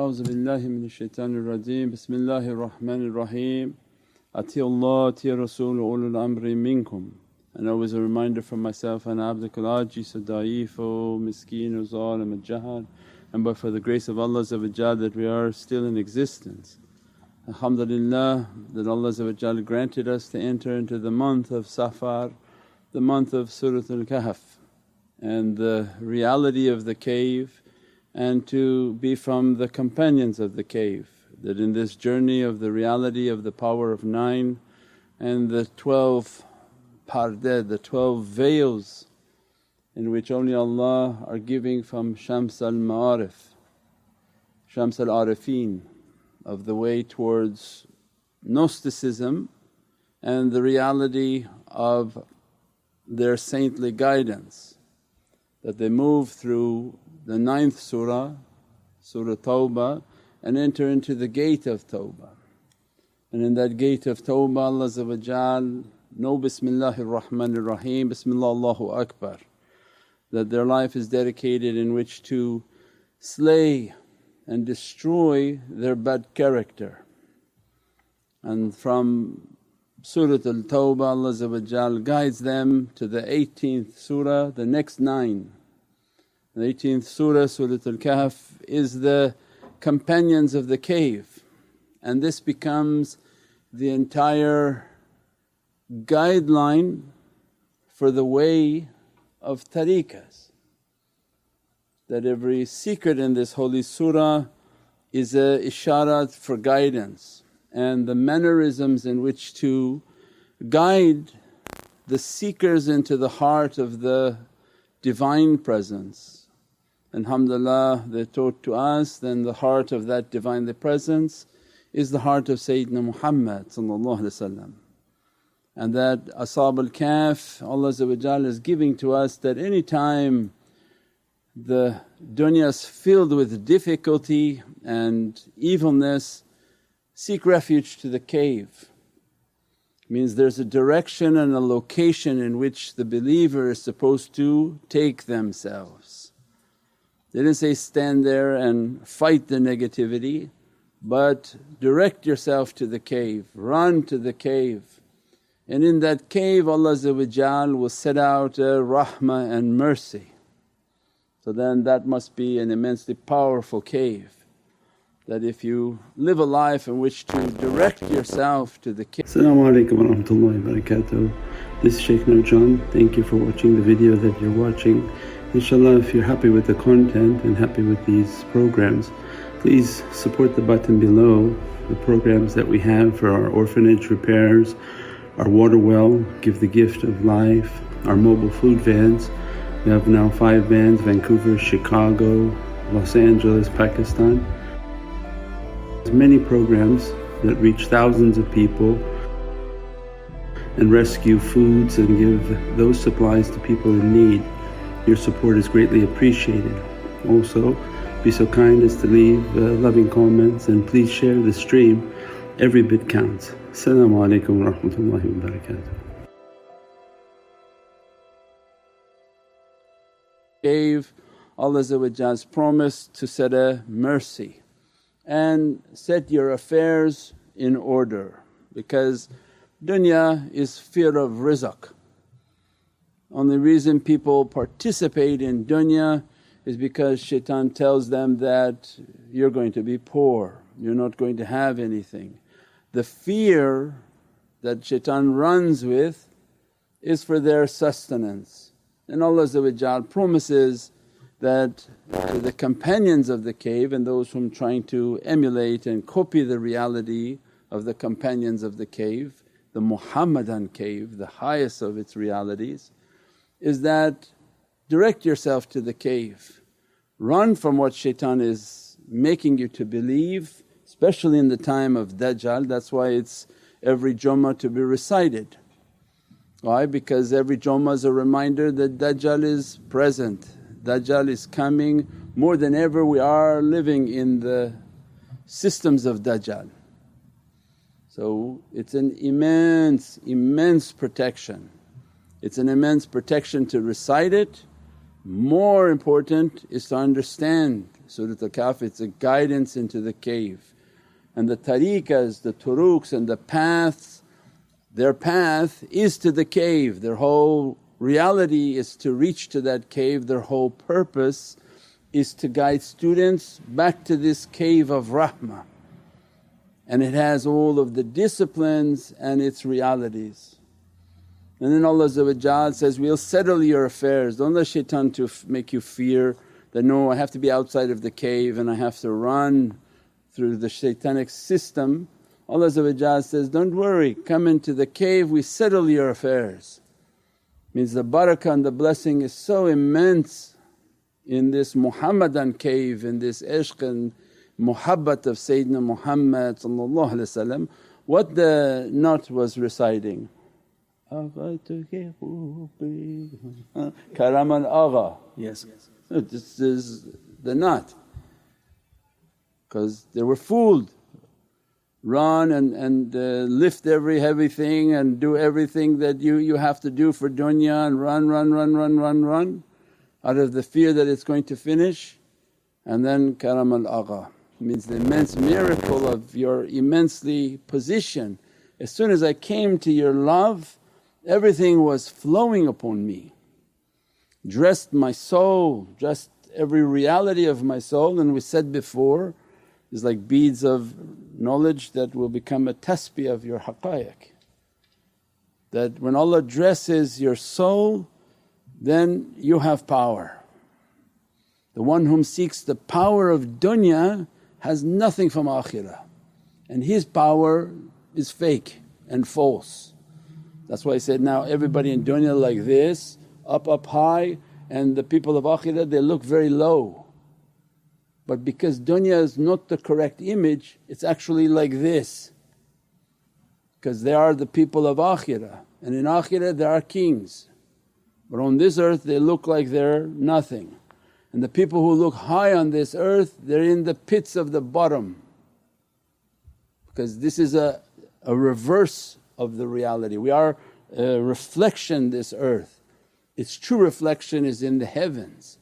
A'udhu billahi minash shaitanir rajeem, bismillahir rahmanir raheem. Ati Allah, ati Rasul, ulul amri minkum. And always a reminder for myself, ana abdukal ajis, da'eefu, miskeenu, zalim, al-jahad. And but for the grace of Allah that we are still in existence. Alhamdulillah that Allah granted us to enter into the month of Safar, the month of Surat al-Kahf and the reality of the cave, and to be from the companions of the cave, that in this journey of the reality of the power of 9 and the 12 pardeh, the 12 veils in which only Allah are giving from Shams al-Ma'arif, Shams al-Arifeen, of the way towards Gnosticism and the reality of their saintly guidance, that they move through the 9th surah, Surah Tawbah, and enter into the gate of Tawbah. And in that gate of Tawbah, Allah no Bismillahir Rahmanir Raheem, Bismillah Allahu Akbar, that their life is dedicated in which to slay and destroy their bad character. And from Surat al-Tawbah Allah guides them to the 18th surah, the next 9. The 18th surah, Surat al-Kahf, is the companions of the cave, and this becomes the entire guideline for the way of tariqahs, that every secret in this holy surah is a isharat for guidance, and the mannerisms in which to guide the seekers into the heart of the Divine Presence. And alhamdulillah they're taught to us, then the heart of that Divine Presence is the heart of Sayyidina Muhammad, and that Ashab al-Kahf Allah is giving to us that any time the dunya is filled with difficulty and evilness, seek refuge to the cave. Means there's a direction and a location in which the believer is supposed to take themselves. They didn't say stand there and fight the negativity, but direct yourself to the cave, run to the cave. And in that cave Allah will set out a rahmah and mercy. So then that must be an immensely powerful cave, that if you live a life in which to direct yourself to the cave. As-salamu alaykum wa rahmatullahi wa barakatuh. This is Shaykh Nurjan. Thank you for watching the video that you're watching. InshaAllah, if you're happy with the content and happy with these programs, please support the button below, the programs that we have for our orphanage repairs, our water well, Give the Gift of Life, our mobile food vans. We have now 5 vans: Vancouver, Chicago, Los Angeles, Pakistan. Many programs that reach thousands of people and rescue foods and give those supplies to people in need. Your support is greatly appreciated. Also, be so kind as to leave loving comments, and please share the stream. Every bit counts. As-salamu alaykum wa rahmatullahi wa barakatuh. Gave Allah's promise to set a mercy and set your affairs in order, because dunya is fear of rizq. Only reason people participate in dunya is because shaitan tells them that you're going to be poor, you're not going to have anything. The fear that shaitan runs with is for their sustenance, and Allah promises that to the companions of the cave and those whom trying to emulate and copy the reality of the companions of the cave, the Muhammadan cave, the highest of its realities, is that direct yourself to the cave. Run from what shaitan is making you to believe, especially in the time of Dajjal. That's why it's every Jummah to be recited. Why? Because every Jummah is a reminder that Dajjal is present, Dajjal is coming. More than ever we are living in the systems of Dajjal. So it's an immense protection. It's an immense protection to recite it, More important is to understand Surat al-Kahf, it's a guidance into the cave. And the tariqas, the turuqs and the paths, their path is to the cave, their whole reality is to reach to that cave, their whole purpose is to guide students back to this cave of rahmah. And it has all of the disciplines and its realities. And then Allah says, we'll settle your affairs, don't let shaitan to make you fear that, no, I have to be outside of the cave and I have to run through the shaitanic system. Allah says, don't worry, come into the cave, we settle your affairs. Means the barakah and the blessing is so immense in this Muhammadan cave, in this ishq and muhabbat of Sayyidina Muhammad. What the nut was reciting? Karam al-Aga, yes, this is the nut, because they were fooled. Run and lift every heavy thing and do everything that you have to do for dunya and run out of the fear that it's going to finish. And then Karam al-Aga means the immense miracle of your immensely position. As soon as I came to your love, everything was flowing upon me, dressed my soul, dressed every reality of my soul. And we said before, it's like beads of knowledge that will become a tasbih of your haqqaiq. That when Allah dresses your soul, then you have power. The one whom seeks the power of dunya has nothing from akhirah, and his power is fake and false. That's why he said, now everybody in dunya like this, up high, and the people of akhirah they look very low. But because dunya is not the correct image, it's actually like this, because they are the people of akhirah, and in akhirah they are kings, but on this earth they look like they're nothing. And the people who look high on this earth, they're in the pits of the bottom, because this is a reverse of the reality. We are a reflection, this earth. Its true reflection is in the heavens.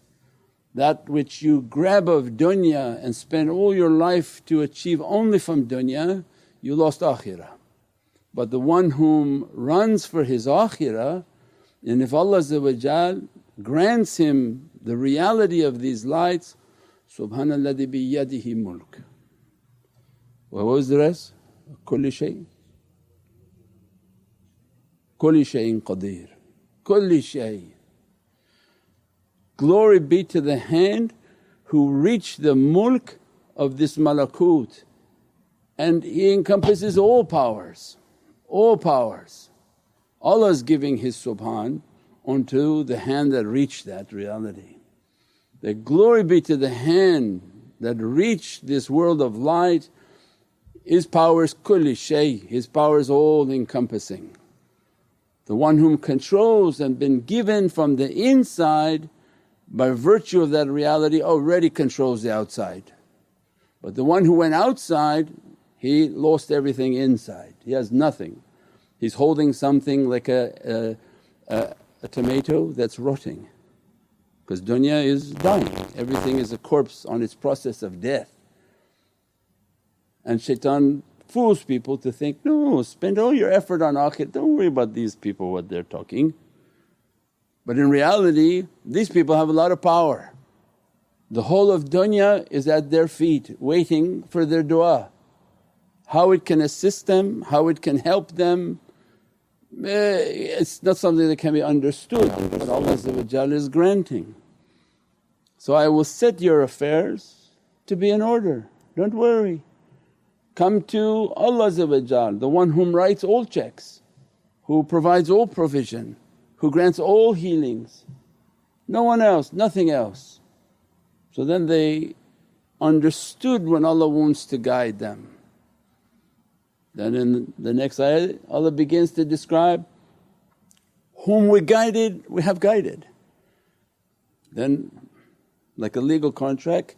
That which you grab of dunya and spend all your life to achieve only from dunya, you lost akhirah. But the one whom runs for his akhirah, and if Allah grants him the reality of these lights, subhanalladhi bi yadihi mulk. What was the rest? Kulli shay'in qadir, kulli shay'. Glory be to the hand who reached the mulk of this malakut, and he encompasses all powers, all powers. Allah is giving His subhan onto the hand that reached that reality. That glory be to the hand that reached this world of light. His power is kulli shay', his power is all encompassing. The one whom controls and been given from the inside, by virtue of that reality already controls the outside. But the one who went outside, he lost everything inside, he has nothing. He's holding something like a tomato that's rotting, because dunya is dying, everything is a corpse on its process of death. And shaitan fools people to think, no, spend all your effort on akhirah, don't worry about these people, what they're talking. But in reality these people have a lot of power. The whole of dunya is at their feet waiting for their du'a. How it can assist them, how it can help them, it's not something that can be understood, but Allah is granting. So, I will set your affairs to be in order, don't worry. Come to Allah, the one whom writes all checks, who provides all provision, who grants all healings, no one else, nothing else. So then they understood when Allah wants to guide them. Then in the next ayah Allah begins to describe, whom we guided, we have guided. Then like a legal contract,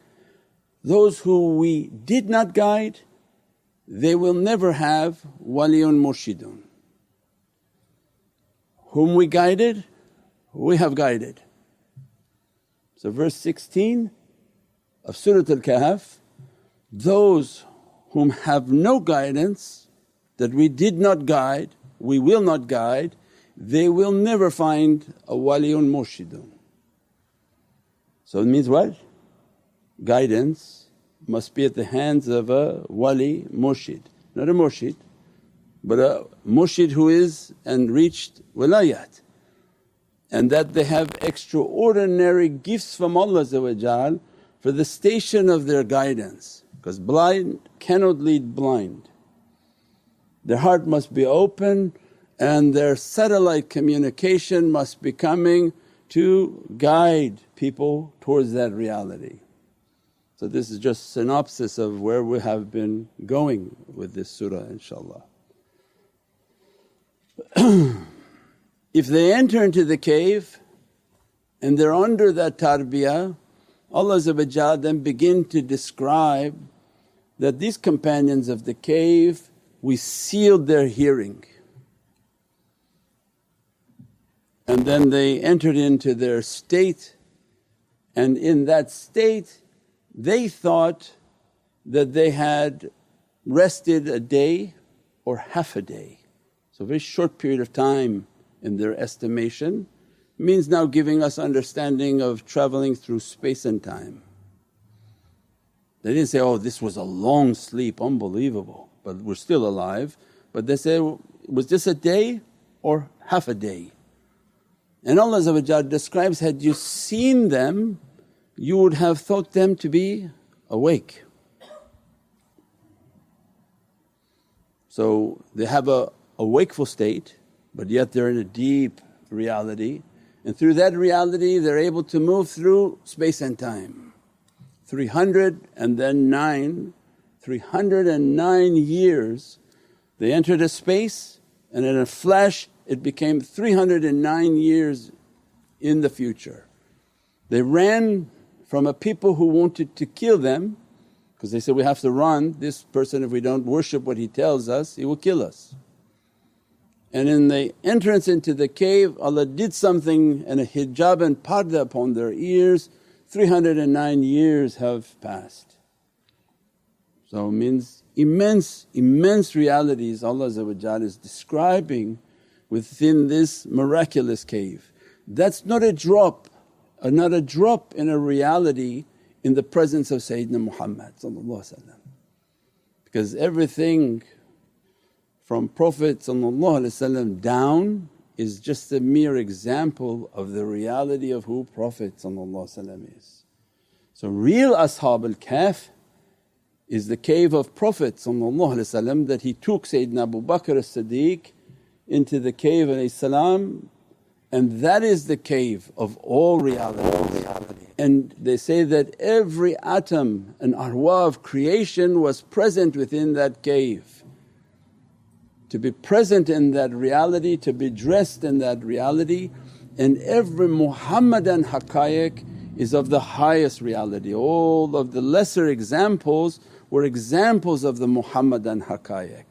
those who we did not guide, they will never have waliyun murshidun. Whom we guided, we have guided. So verse 16 of Surat al-Kahf, those whom have no guidance that we did not guide, we will not guide, they will never find a waliyun murshidun. So it means what? Guidance must be at the hands of a wali murshid, not a murshid, but a murshid who is and reached wilayat, and that they have extraordinary gifts from Allah for the station of their guidance, because blind cannot lead blind. Their heart must be open and their satellite communication must be coming to guide people towards that reality. So this is just synopsis of where we have been going with this surah inshaAllah. If they enter into the cave and they're under that tarbiyah, Allah then begin to describe that these companions of the cave, we sealed their hearing, and then they entered into their state, and in that state they thought that they had rested a day or half a day. So a very short period of time in their estimation means now giving us understanding of travelling through space and time. They didn't say, oh this was a long sleep, unbelievable, but we're still alive. But they say, was this a day or half a day? And Allah describes, had you seen them you would have thought them to be awake. So they have a wakeful state, but yet they're in a deep reality, and through that reality they're able to move through space and time. 309 years they entered a space, and in a flash it became 309 years in the future. They ran from a people who wanted to kill them, because they said, we have to run, this person if we don't worship what he tells us he will kill us. And in the entrance into the cave Allah did something and a hijab and parda upon their ears, 309 years have passed. So it means immense realities Allah is describing within this miraculous cave. That's not a drop, not a drop in a reality in the presence of Sayyidina Muhammad, because everything from Prophet down is just a mere example of the reality of who Prophet is. So real Ashab al-Kahf is the cave of Prophet that he took Sayyidina Abu Bakr as-Siddiq into the cave and that is the cave of all realities. And they say that every atom and arwah of creation was present within that cave. To be present in that reality, to be dressed in that reality, and every Muhammadan haqqaiq is of the highest reality. All of the lesser examples were examples of the Muhammadan haqqaiq.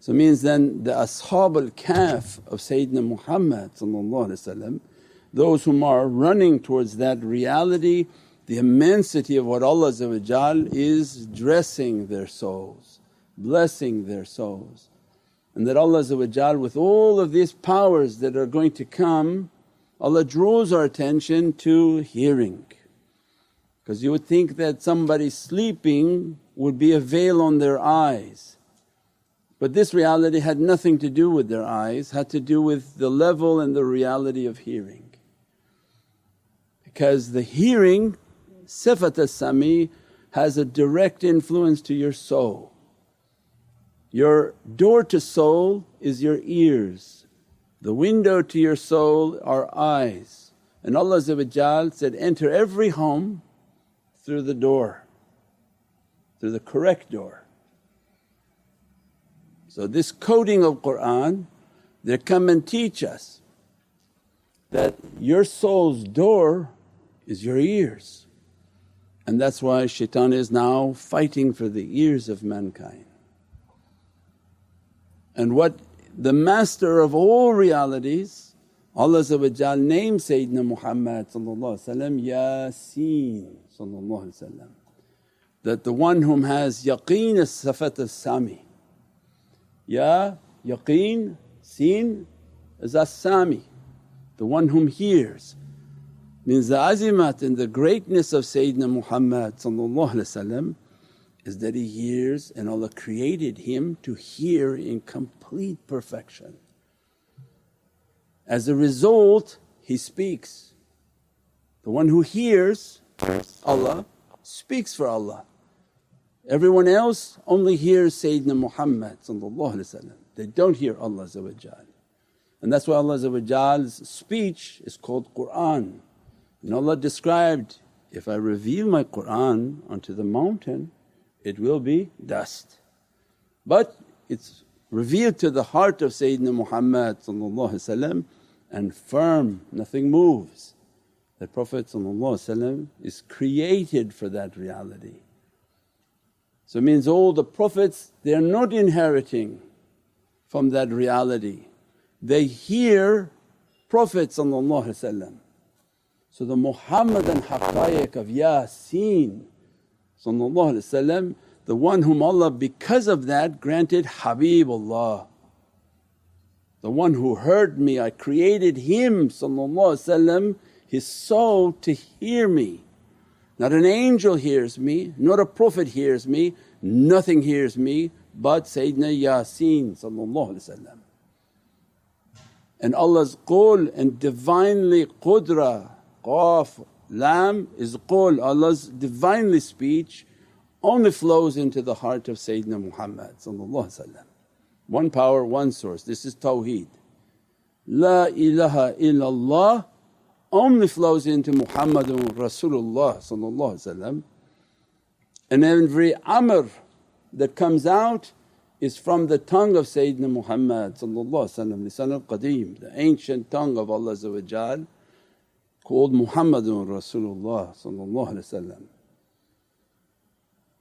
So it means then the Ashab al-Kahf of Sayyidina Muhammad, those whom are running towards that reality, the immensity of what Allah is dressing their souls, blessing their souls. And that Allah with all of these powers that are going to come, Allah draws our attention to hearing. Because you would think that somebody sleeping would be a veil on their eyes, but this reality had nothing to do with their eyes, had to do with the level and the reality of hearing. Because the hearing, sifat as-sami, has a direct influence to your soul. Your door to soul is your ears, the window to your soul are eyes, and Allah said, enter every home through the door, through the correct door. So this coding of Qur'an, they come and teach us that your soul's door is your ears, and that's why shaitan is now fighting for the ears of mankind. And what the master of all realities Allah named Sayyidina Muhammad Yaseen, that the one whom has yaqeen is safat as-sami. Ya, yaqeen, seen is as-sami, the one whom hears. Means the azimat and the greatness of Sayyidina Muhammad is that he hears, and Allah created him to hear in complete perfection. As a result, he speaks. The one who hears Allah speaks for Allah. Everyone else only hears Sayyidina Muhammad, they don't hear Allah. And that's why Allah's speech is called Qur'an. And Allah described, if I reveal my Qur'an onto the mountain, it will be dust. But it's revealed to the heart of Sayyidina Muhammad and firm, nothing moves. The Prophet is created for that reality. So it means all the Prophets, they are not inheriting from that reality, they hear Prophet. So the Muhammadan haqqaiq of Yaseen, the one whom Allah because of that granted Habibullah, the one who heard me, I created him his soul to hear me. Not an angel hears me, not a prophet hears me, nothing hears me but Sayyidina Yaseen. And Allah's Qul and Divinely Qudra, Qaf, Lam is Qul, Allah's Divinely speech only flows into the heart of Sayyidina Muhammad. One power, one source, this is Tawheed. La ilaha illallah only flows into Muhammadun Rasulullah, and every amr that comes out is from the tongue of Sayyidina Muhammad, Lisan al-Qadim, the ancient tongue of Allah called Muhammadun Rasulullah.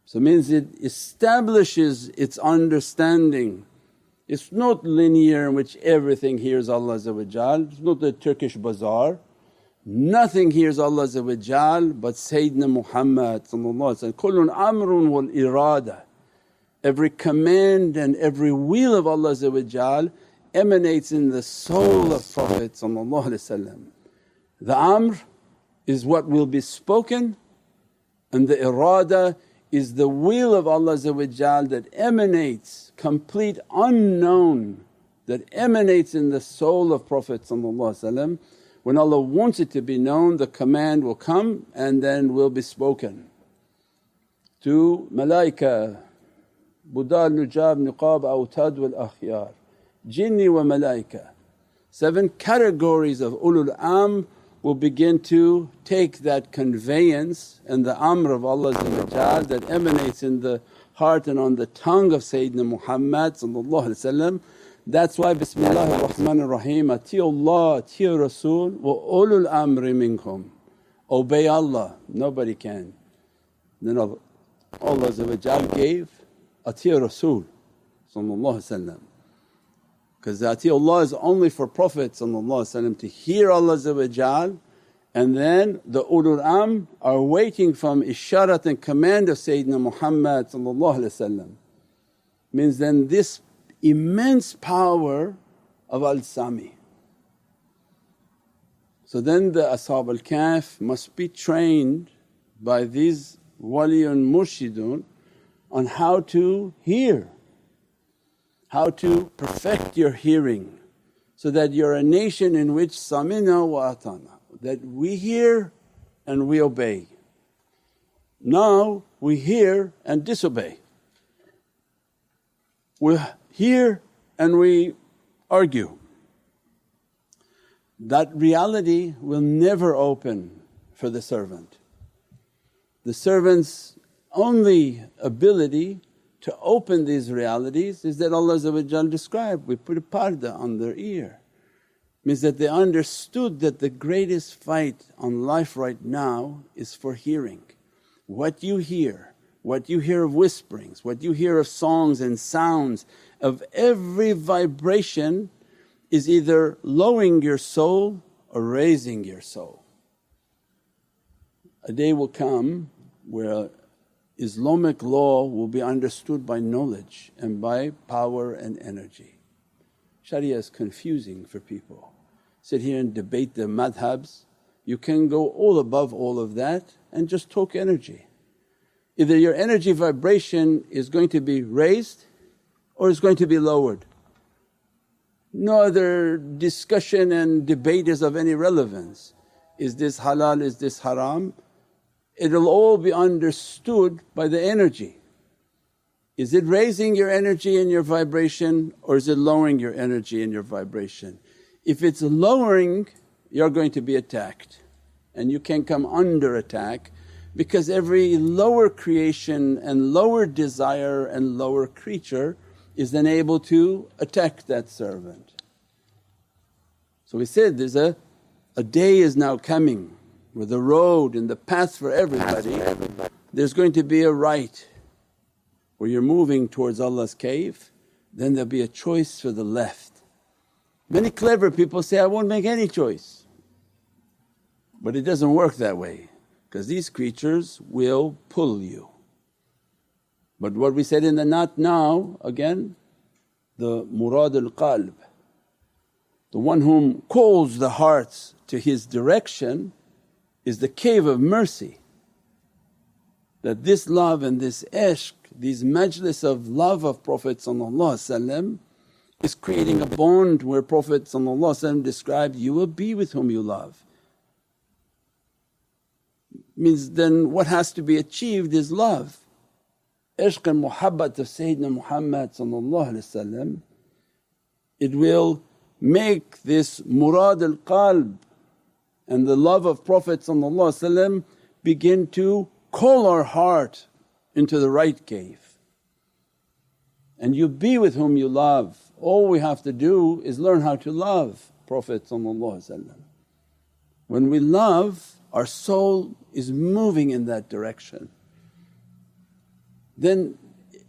So it means it establishes its understanding. It's not linear in which everything hears Allah, it's not the Turkish bazaar. Nothing hears Allah but Sayyidina Muhammad. Kullun amrun wal irada. Every command and every will of Allah emanates in the soul of Prophet. The amr is what will be spoken, and the irada is the will of Allah that emanates, complete unknown, that emanates in the soul of Prophet. When Allah wants it to be known, the command will come and then will be spoken to malaika, budal, nujab, niqab, awtad wal akhyar, jinni wa malaika. 7 categories of ulul am will begin to take that conveyance and the amr of Allah that emanates in the heart and on the tongue of Sayyidina Muhammad. That's why Bismillahir Rahmanir Rahim, ati Allah, ati Rasul wa ulul amri minkum. Obey Allah, nobody can. Then Allah gave ati Rasul, because the ati Allah is only for Prophet to hear Allah, and then the ulul am are waiting from isharat and command of Sayyidina Muhammad. Means then this immense power of al-sami. So then the Ashab al-Kahf must be trained by these waliyun murshidun on how to hear, how to perfect your hearing, so that you're a nation in which samina wa atana, that we hear and we obey. Now we hear and disobey. We hear and we argue. That reality will never open for the servant. The servant's only ability to open these realities is that Allah described, we put a parda on their ear. Means that they understood that the greatest fight on life right now is for hearing. What you hear of whisperings, what you hear of songs and sounds, of every vibration is either lowering your soul or raising your soul. A day will come where Islamic law will be understood by knowledge and by power and energy. Sharia is confusing for people. Sit here and debate the madhabs, you can go all above all of that and just talk energy. Either your energy vibration is going to be raised or it's going to be lowered. No other discussion and debate is of any relevance. Is this halal, is this haram? It'll all be understood by the energy. Is it raising your energy and your vibration or is it lowering your energy and your vibration? If it's lowering, you're going to be attacked and you can come under attack, because every lower creation and lower desire and lower creature is then able to attack that servant. So we said there's a day is now coming where the road and the path for everybody, there's going to be a right where you're moving towards Allah's cave, then there'll be a choice for the left. Many clever people say, I won't make any choice, but it doesn't work that way because these creatures will pull you. But what we said in the Not Now again, the Murad al-Qalb, the one whom calls the hearts to his direction is the cave of mercy. That this love and this ishq, these majlis of love of Prophet is creating a bond where Prophet described, you will be with whom you love. Means then what has to be achieved is love. Ishq and muhabbat of Sayyidina Muhammad, it will make this murad al-qalb and the love of Prophet begin to call our heart into the right cave. And you be with whom you love, all we have to do is learn how to love Prophet. When we love, our soul is moving in that direction. Then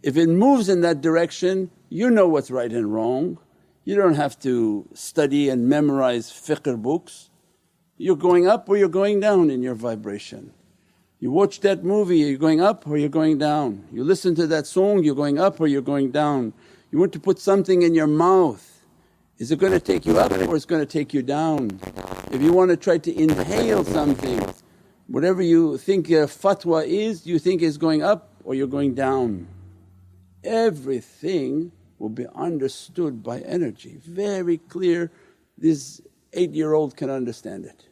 if it moves in that direction, you know what's right and wrong, you don't have to study and memorize fiqh books. You're going up or you're going down in your vibration. You watch that movie, you're going up or you're going down. You listen to that song, you're going up or you're going down. You want to put something in your mouth, is it going to take you up or it's going to take you down? If you want to try to inhale something, whatever you think your fatwa is, you think it's going up or you're going down. Everything will be understood by energy, very clear, this 8-year-old can understand it.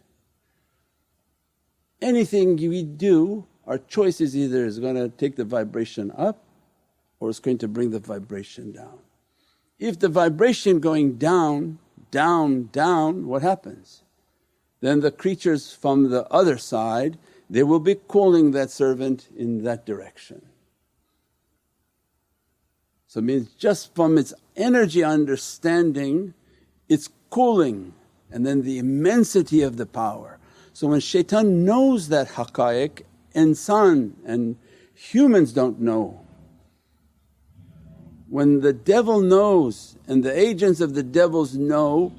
Anything we do, our choice is either it's going to take the vibration up or it's going to bring the vibration down. If the vibration going down, down, down, what happens? Then the creatures from the other side, they will be calling that servant in that direction. So it means just from its energy understanding, it's calling, and then the immensity of the power. So when shaitan knows that haqqaiq, insan and humans don't know. When the devil knows and the agents of the devils know,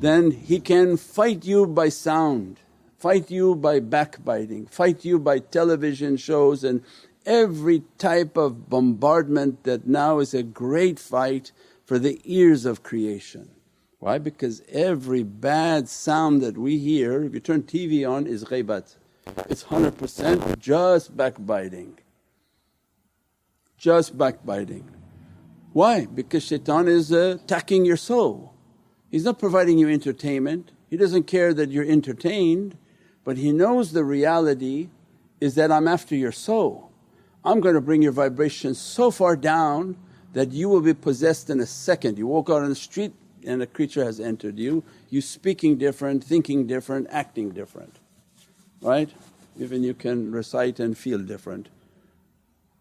then he can fight you by sound, fight you by backbiting, fight you by television shows and every type of bombardment that now is a great fight for the ears of creation. Why? Because every bad sound that we hear, if you turn TV on, is ghaybat. It's 100% just backbiting, just backbiting. Why? Because shaitan is attacking your soul. He's not providing you entertainment, he doesn't care that you're entertained, but he knows the reality is that, I'm after your soul. I'm going to bring your vibration so far down that you will be possessed in a second. You walk out on the street and a creature has entered you, you speaking different, thinking different, acting different, right? Even you can recite and feel different.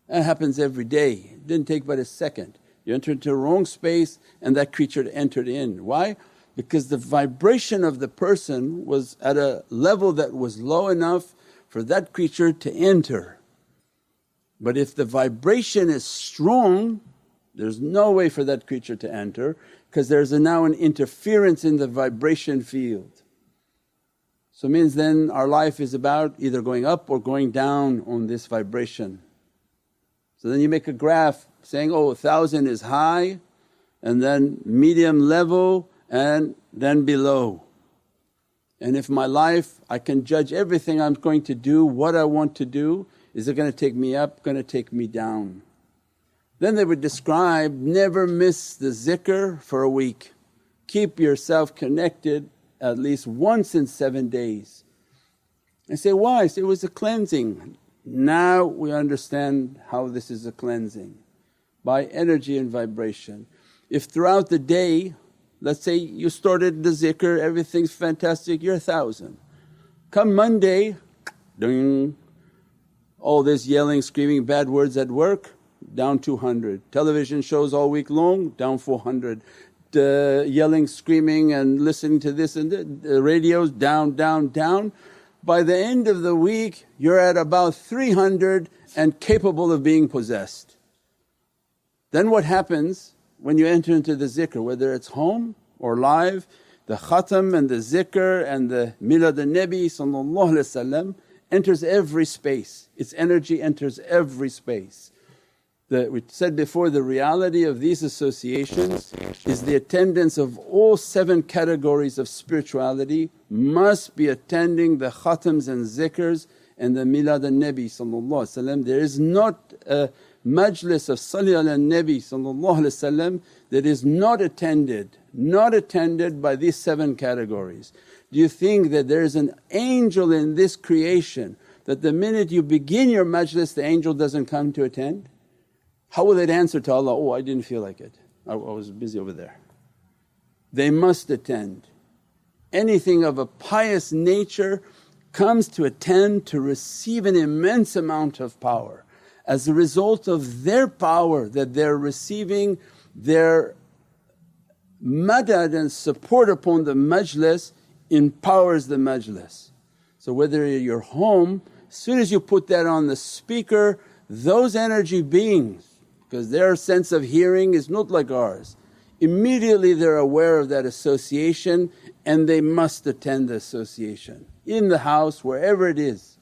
That happens every day, it didn't take but a second. You entered into the wrong space and that creature entered in. Why? Because the vibration of the person was at a level that was low enough for that creature to enter. But if the vibration is strong, there's no way for that creature to enter because there's now an interference in the vibration field. So it means then our life is about either going up or going down on this vibration. So then you make a graph saying, oh, 1000 is high, and then medium level, and then below. And if my life, I can judge everything I'm going to do, what I want to do, is it going to take me up, going to take me down? Then they would describe, never miss the zikr for a week, keep yourself connected at least once in 7 days. I say, why? I say, it was a cleansing. Now we understand how this is a cleansing by energy and vibration. If throughout the day, let's say you started the zikr, everything's fantastic, you're 1000. Come Monday, ding, all this yelling, screaming, bad words at work, down 200. Television shows all week long, down 400. Yelling, screaming and listening to this and that, radios down, down, down. By the end of the week you're at about 300 and capable of being possessed. Then what happens when you enter into the zikr, whether it's home or live, the khatam and the zikr and the Milad an Nabi enters every space, its energy enters every space. We said before, the reality of these associations is the attendance of all 7 categories of spirituality must be attending the khatams and zikrs and the Milad an Nabi. There is not a majlis of Salih ala Nabi that is not attended by these 7 categories. Do you think that there is an angel in this creation that the minute you begin your majlis the angel doesn't come to attend? How will it answer to Allah? Oh, I didn't feel like it, I was busy over there. They must attend. Anything of a pious nature comes to attend to receive an immense amount of power. As a result of their power that they're receiving, their madad and support upon the majlis empowers the majlis. So whether you're home, as soon as you put that on the speaker, those energy beings, because their sense of hearing is not like ours, immediately they're aware of that association and they must attend the association in the house, wherever it is.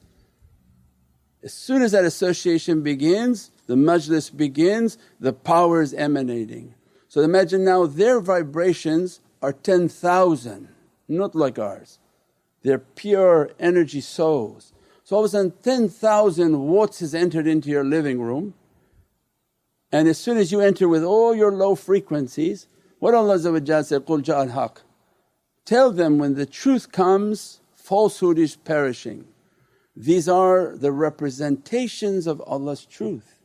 As soon as that association begins, the majlis begins, the power is emanating. So imagine now their vibrations are 10,000, not like ours. They're pure energy souls. So all of a sudden 10,000 watts has entered into your living room, and as soon as you enter with all your low frequencies, what Allah said, "Qul ja'al haqq." Tell them, when the truth comes, falsehood is perishing. These are the representations of Allah's truth.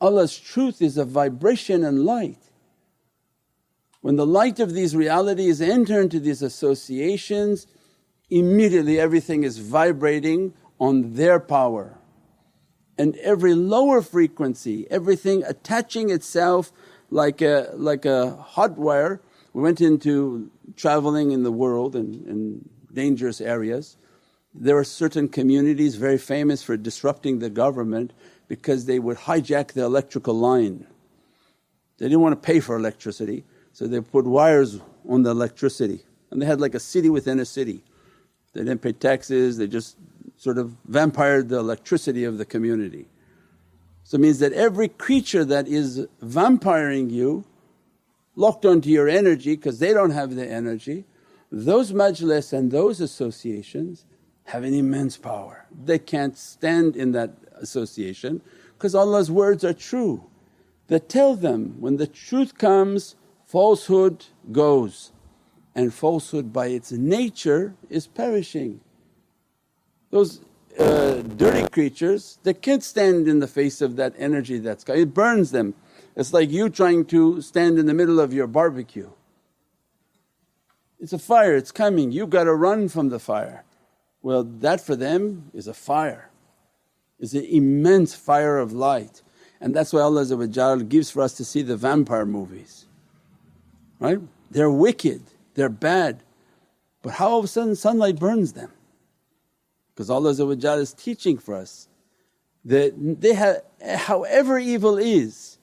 Allah's truth is a vibration and light. When the light of these realities enter into these associations, immediately everything is vibrating on their power, and every lower frequency, everything attaching itself like a hot wire. We went into travelling in the world in dangerous areas. There were certain communities very famous for disrupting the government because they would hijack the electrical line. They didn't want to pay for electricity, so they put wires on the electricity, and they had like a city within a city. They didn't pay taxes, they just sort of vampired the electricity of the community. So it means that every creature that is vampiring you, locked onto your energy because they don't have the energy, those majlis and those associations have an immense power. They can't stand in that association because Allah's words are true. That tell them, when the truth comes, falsehood goes. And falsehood by its nature is perishing. Those dirty creatures, they can't stand in the face of that energy that's got, it burns them. It's like you trying to stand in the middle of your barbecue. It's a fire, it's coming, you've got to run from the fire. Well, that for them is a fire, it's an immense fire of light. And that's why Allah gives for us to see the vampire movies, right? They're wicked. They're bad, but how all of a sudden sunlight burns them? Because Allah is teaching for us that they have, however evil is,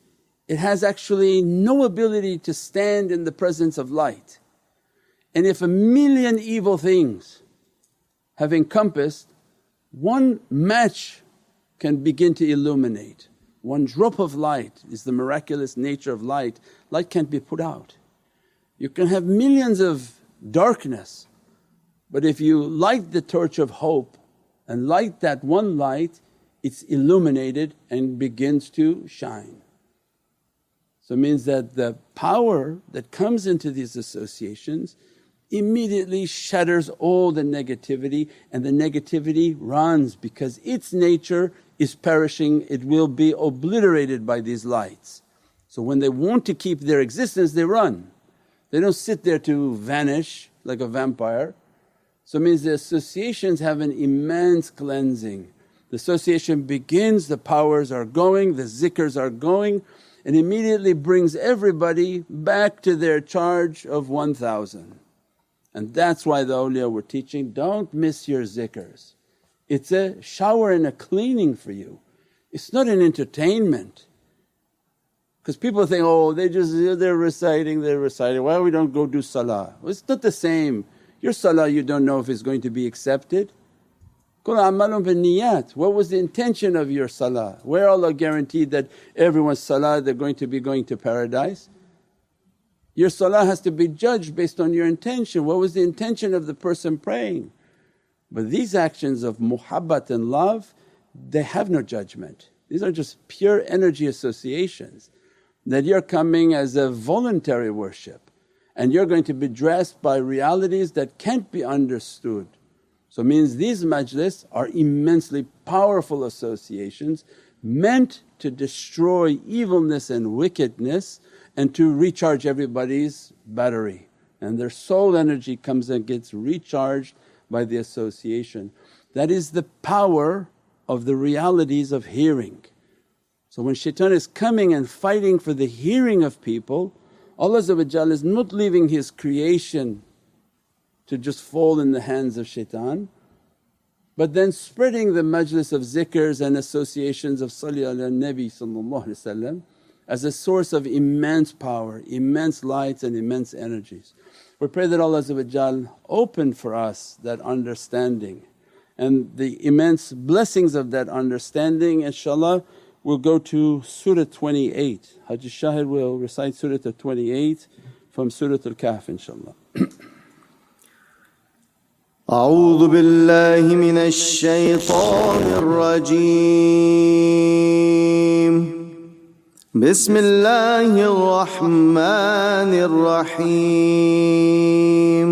It has actually no ability to stand in the presence of light. And if a million evil things have encompassed, one match can begin to illuminate. One drop of light is the miraculous nature of light. Light can't be put out. You can have millions of darkness, but if you light the torch of hope and light that one light, it's illuminated and begins to shine. So it means that the power that comes into these associations immediately shatters all the negativity, and the negativity runs because its nature is perishing, it will be obliterated by these lights. So when they want to keep their existence, they run. They don't sit there to vanish like a vampire. So it means the associations have an immense cleansing. The association begins, the powers are going, the zikrs are going, and immediately brings everybody back to their charge of 1000. And that's why the awliya were teaching, don't miss your zikrs. It's a shower and a cleaning for you, it's not an entertainment. Because people think, oh they're reciting, why we don't go do salah? Well, it's not the same. Your salah you don't know if it's going to be accepted. Kul amalun bin niyat, what was the intention of your salah? Where Allah guaranteed that everyone's salah they're going to be going to paradise? Your salah has to be judged based on your intention, what was the intention of the person praying? But these actions of muhabbat and love, they have no judgment. These are just pure energy associations that you're coming as a voluntary worship and you're going to be dressed by realities that can't be understood. So it means these majlis are immensely powerful associations meant to destroy evilness and wickedness and to recharge everybody's battery, and their soul energy comes and gets recharged by the association. That is the power of the realities of hearing. So when shaitan is coming and fighting for the hearing of people, Allah is not leaving His creation to just fall in the hands of shaitan, but then spreading the majlis of zikrs and associations of Salli ala Nabi as a source of immense power, immense lights and immense energies. We pray that Allah open for us that understanding, and the immense blessings of that understanding, inshaAllah. We'll go to Surah 28, Hajj Shahid will recite Surah 28 from Surah al-Kahf inshaAllah. أعوذ بالله من الشيطان الرجيم بسم الله الرحمن الرحيم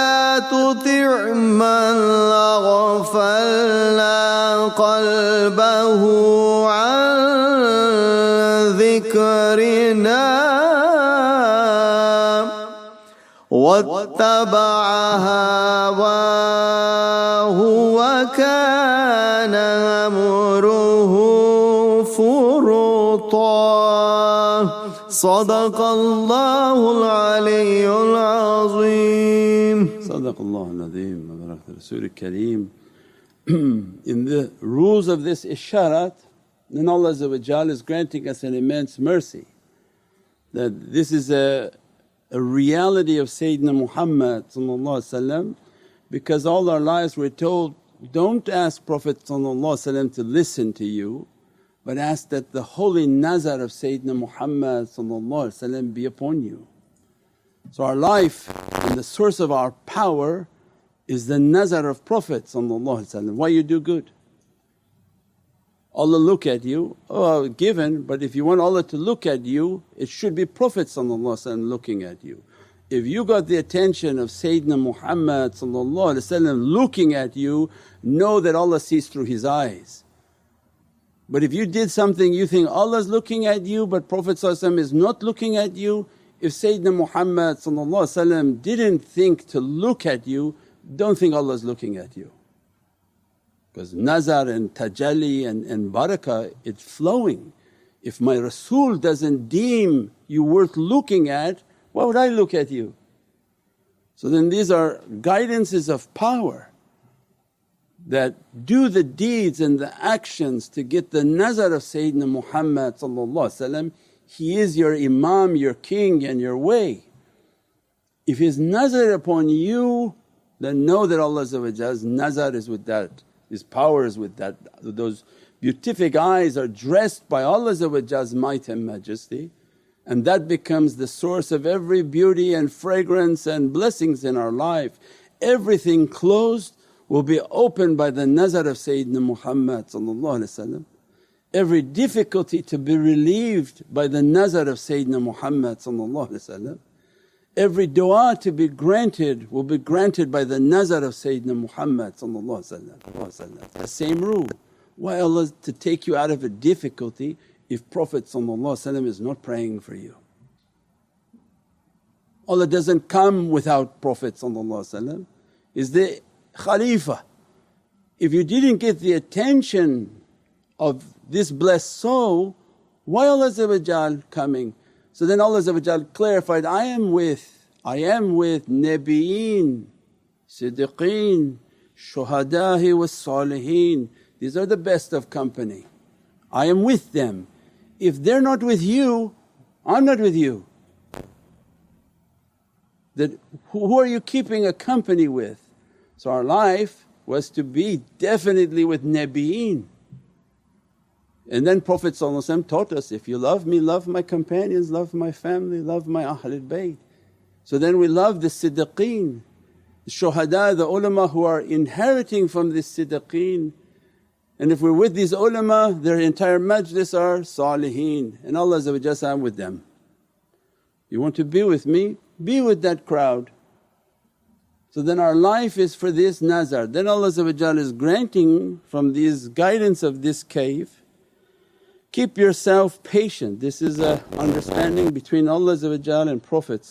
تطع من أغفلنا قلبه عن ذكرنا واتبع هواه وكان أمره فرطا صدق الله العلي العظيم صدق الله العظيم وبارك رسول الكريم. In the rules of this isharat, then Allah is granting us an immense mercy that this is a reality of Sayyidina Muhammad, because all our lives we're told, don't ask Prophet to listen to you, but ask that the holy nazar of Sayyidina Muhammad be upon you. So our life and the source of our power is the nazar of Prophet, why you do good. Allah look at you, oh given, but if you want Allah to look at you, it should be Prophet looking at you. If you got the attention of Sayyidina Muhammad looking at you, know that Allah sees through his eyes. But if you did something you think Allah's looking at you but Prophet is not looking at you, if Sayyidina Muhammad didn't think to look at you, don't think Allah's looking at you. Because nazar and tajalli and barakah, it's flowing. If my Rasul doesn't deem you worth looking at, why would I look at you? So then these are guidances of power that do the deeds and the actions to get the nazar of Sayyidina Muhammad. He is your imam, your king and your way. If his nazar upon you, then know that Allah's nazar is with that, His power is with that. Those beatific eyes are dressed by Allah's might and majesty, and that becomes the source of every beauty and fragrance and blessings in our life. Everything closed will be opened by the nazar of Sayyidina Muhammad. Every difficulty to be relieved by the nazar of Sayyidina Muhammad. Every du'a to be granted will be granted by the nazar of Sayyidina Muhammad. The same rule. Why Allah to take you out of a difficulty if Prophet is not praying for you? Allah doesn't come without Prophet, is the Khalifa. If you didn't get the attention of this blessed soul, why Allah coming? So then Allah clarified, I am with Nabiyeen, Siddiqeen, Shuhada'i was Saliheen. These are the best of company. I am with them. If they're not with you, I'm not with you. That who are you keeping a company with? So our life was to be definitely with Nabiyeen. And then Prophet taught us, if you love me, love my companions, love my family, love my Ahlul Bayt. So then we love the Siddiqeen, the Shuhada, the ulama who are inheriting from the Siddiqeen. And if we're with these ulama, their entire majlis are Saliheen, and Allah says, I'm with them. You want to be with me? Be with that crowd. So then our life is for this nazar. Then Allah is granting from these guidance of this cave. Keep yourself patient, this is an understanding between Allah and Prophet.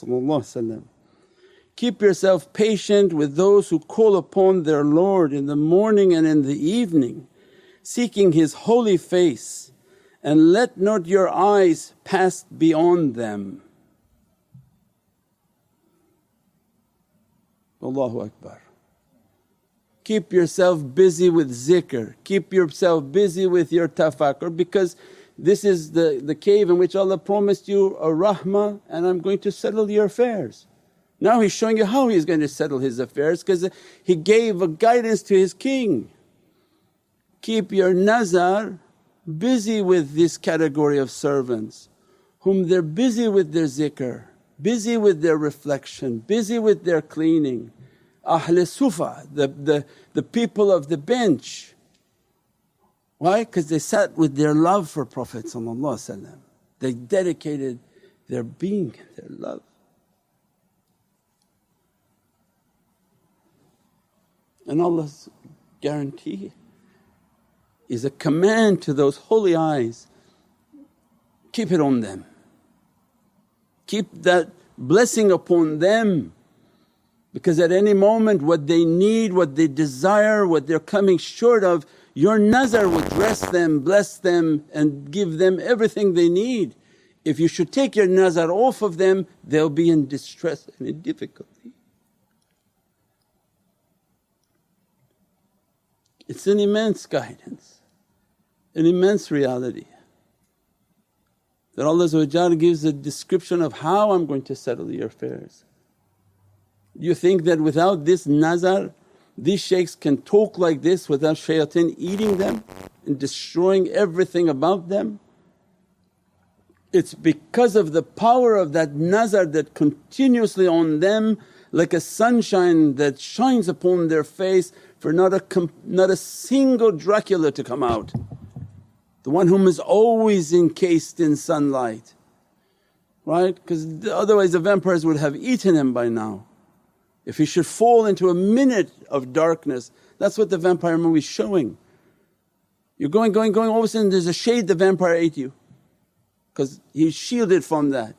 Keep yourself patient with those who call upon their Lord in the morning and in the evening, seeking His holy face, and let not your eyes pass beyond them. Allahu Akbar. Keep yourself busy with zikr, keep yourself busy with your tafakkur, because this is the cave in which Allah promised you a rahmah, and I'm going to settle your affairs. Now He's showing you how He's going to settle His affairs, because He gave a guidance to His king. Keep your nazar busy with this category of servants whom they're busy with their zikr, busy with their reflection, busy with their cleaning. Ahle Sufa, the people of the bench. Why? Because they sat with their love for Prophet. They dedicated their being and their love. And Allah's guarantee is a command to those holy eyes, keep it on them, keep that blessing upon them. Because at any moment what they need, what they desire, what they're coming short of, your nazar will dress them, bless them and give them everything they need. If you should take your nazar off of them, they'll be in distress and in difficulty. It's an immense guidance, an immense reality that Allah gives a description of how I'm going to settle your affairs. You think that without this nazar these shaykhs can talk like this without shayateen eating them and destroying everything about them? It's because of the power of that nazar that continuously on them, like a sunshine that shines upon their face, for not a single Dracula to come out. The one whom is always encased in sunlight. right? Because otherwise the vampires would have eaten him by now. If he should fall into a minute of darkness, that's what the vampire movie's showing. You're going, going, going, all of a sudden there's a shade, the vampire ate you because he's shielded from that.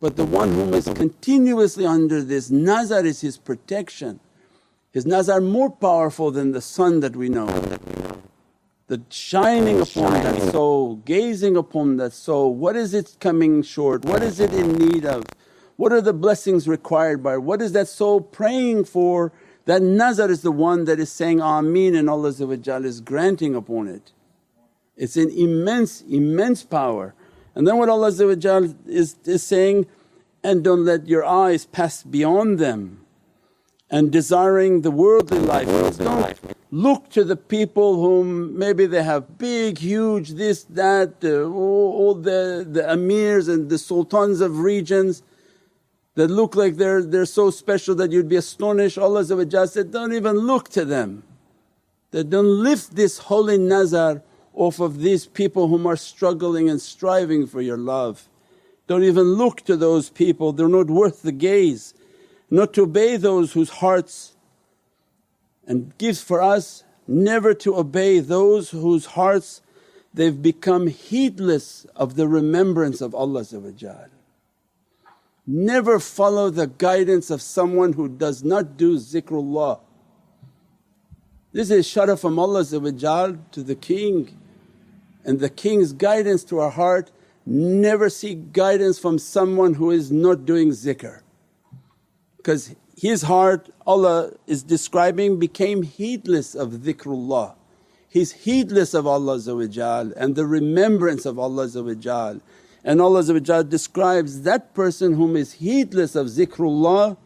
But the one who is continuously under this nazar is his protection. His nazar more powerful than the sun that we know. The shining upon that soul, gazing upon that soul, what is it coming short, what is it in need of, what are the blessings required by it? What is that soul praying for? That nazar is the one that is saying Ameen, and Allah is granting upon it. It's an immense, immense power. And then what Allah is saying, and don't let your eyes pass beyond them, and desiring the worldly life. Don't look to the people whom maybe they have big, huge, this, that, all the amirs and the sultans of regions that look like they're so special that you'd be astonished. Allah said, don't even look to them, that don't lift this holy nazar off of these people whom are struggling and striving for your love. Don't even look to those people, they're not worth the gaze. Not to obey those whose hearts, and gives for us never to obey those whose hearts they've become heedless of the remembrance of Allah. Never follow the guidance of someone who does not do zikrullah. This is sharaf from Allah to the king. And the king's guidance to our heart, never seek guidance from someone who is not doing zikr, because his heart, Allah is describing, became heedless of dhikrullah. He's heedless of Allah and the remembrance of Allah, and Allah describes that person whom is heedless of zikrullah,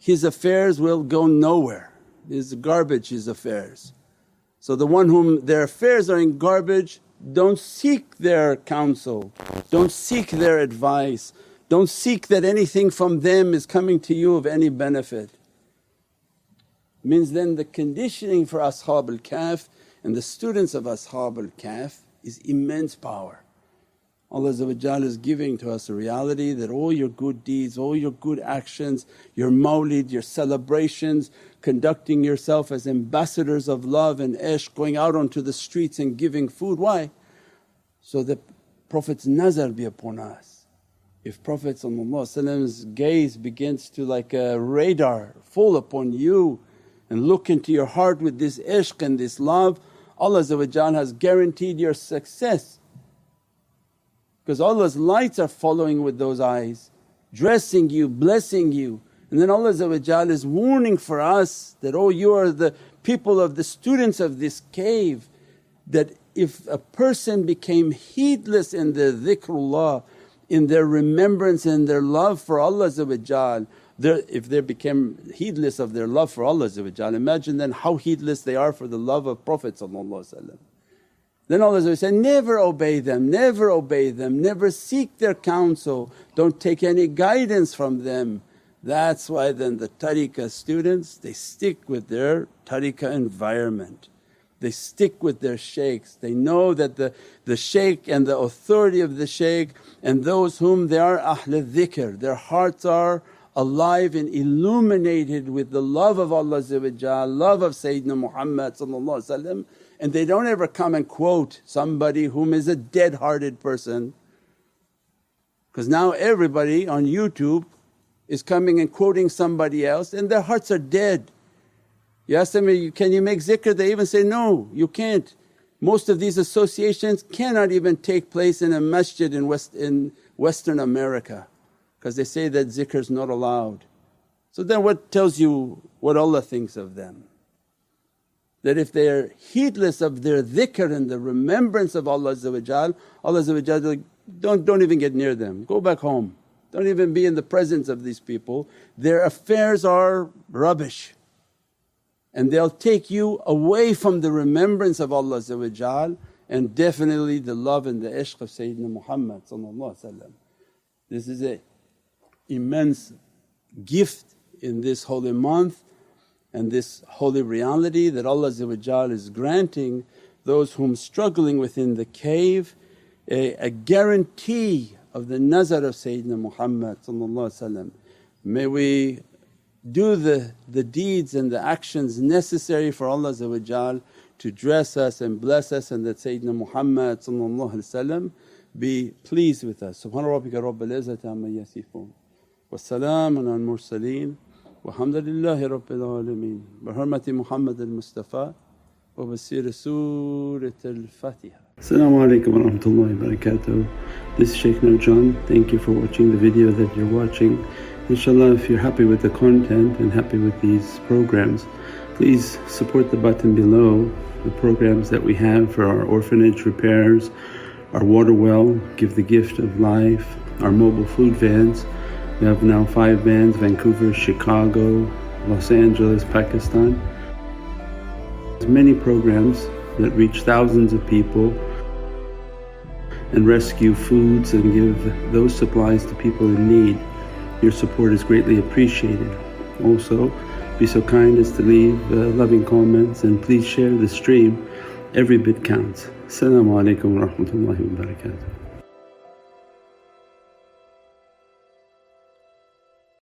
his affairs will go nowhere. It's garbage, his affairs. So the one whom their affairs are in garbage, don't seek their counsel, don't seek their advice, don't seek that anything from them is coming to you of any benefit. Means then the conditioning for Ashab al-Kahf and the students of Ashab al-Kahf is immense power. Allah is giving to us a reality that all your good deeds, all your good actions, your mawlid, your celebrations, conducting yourself as ambassadors of love and ishq, going out onto the streets and giving food. Why? So the Prophet's nazar be upon us. If Prophet's gaze begins to like a radar fall upon you and look into your heart with this ishq and this love, Allah has guaranteed your success, because Allah's lights are following with those eyes, dressing you, blessing you. And then Allah is warning for us that, oh, you are the people of the students of this cave, that if a person became heedless in their dhikrullah, in their remembrance and their love for Allah, if they became heedless of their love for Allah, imagine then how heedless they are for the love of Prophet. Then Allah said, never obey them, never obey them, never seek their counsel, don't take any guidance from them. That's why then the tariqah students, they stick with their tariqah environment. They stick with their shaykhs, they know that the shaykh and the authority of the shaykh and those whom they are Ahle Dhikr, their hearts are alive and illuminated with the love of Allah, love of Sayyidina Muhammad, and they don't ever come and quote somebody whom is a dead-hearted person. Because now everybody on YouTube is coming and quoting somebody else and their hearts are dead. You ask them, can you make zikr? They even say, no, you can't. Most of these associations cannot even take place in a masjid in Western America, because they say that zikr is not allowed. So then what tells you what Allah thinks of them? That if they are heedless of their dhikr and the remembrance of Allah, Allah don't even get near them, go back home. Don't even be in the presence of these people, their affairs are rubbish. And they'll take you away from the remembrance of Allah and definitely the love and the ishq of Sayyidina Muhammad. This is an immense gift in this holy month and this holy reality that Allah is granting those whom struggling within the cave a guarantee of the nazar of Sayyidina Muhammad. May we do the deeds and the actions necessary for Allah to dress us and bless us, and that Sayyidina Muhammad be pleased with us. Subhana rabbika rabbil izzati amma yasifoon, wa salaamun al mursaleen, walhamdulillahi rabbil alameen. Bi hurmati Muhammad al-Mustafa wa bi siri Surat al-Fatiha. As-salamu alaykum wa rahmatullahi wa barakatuh. This is Shaykh Nurjan. Thank you for watching the video that you're watching. InshaAllah, if you're happy with the content and happy with these programs, please support the button below, the programs that we have for our orphanage repairs, our water well, Give the Gift of Life, our mobile food vans. We have now 5 vans: Vancouver, Chicago, Los Angeles, Pakistan. There's many programs that reach thousands of people and rescue foods and give those supplies to people in need. Your support is greatly appreciated. Also, be so kind as to leave loving comments, and please share the stream. Every bit counts. As-salamu alaykum wa rahmatullahi wa barakatuh.